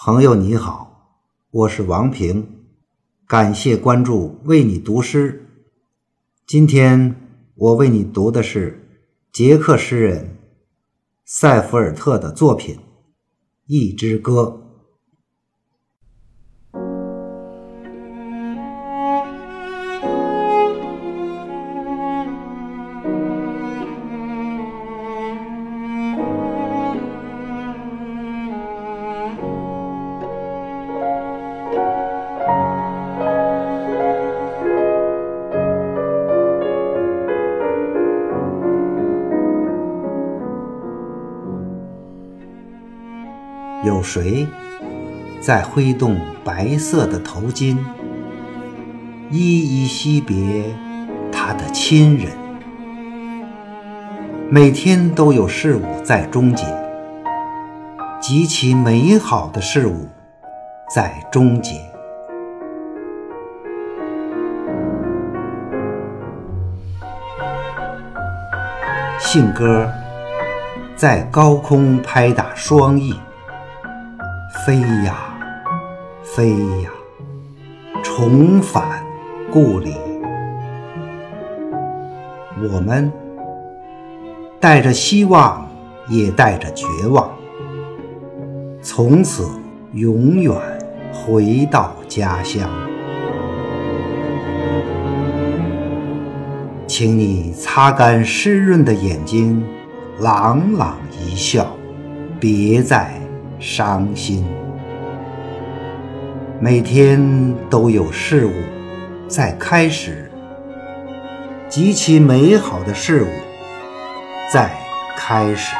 朋友你好，我是王平，感谢关注为你读诗。今天我为你读的是捷克诗人塞弗尔特的作品《一支歌》。有谁在挥动白色的头巾，一一惜别他的亲人？每天都有事物在终结，极其美好的事物在终结。信鸽在高空拍打双翼，飞呀飞呀，重返故里。我们带着希望，也带着绝望，从此永远回到家乡。请你擦干湿润的眼睛，朗朗一笑，别再伤心。每天都有事物在开始，极其美好的事物在开始。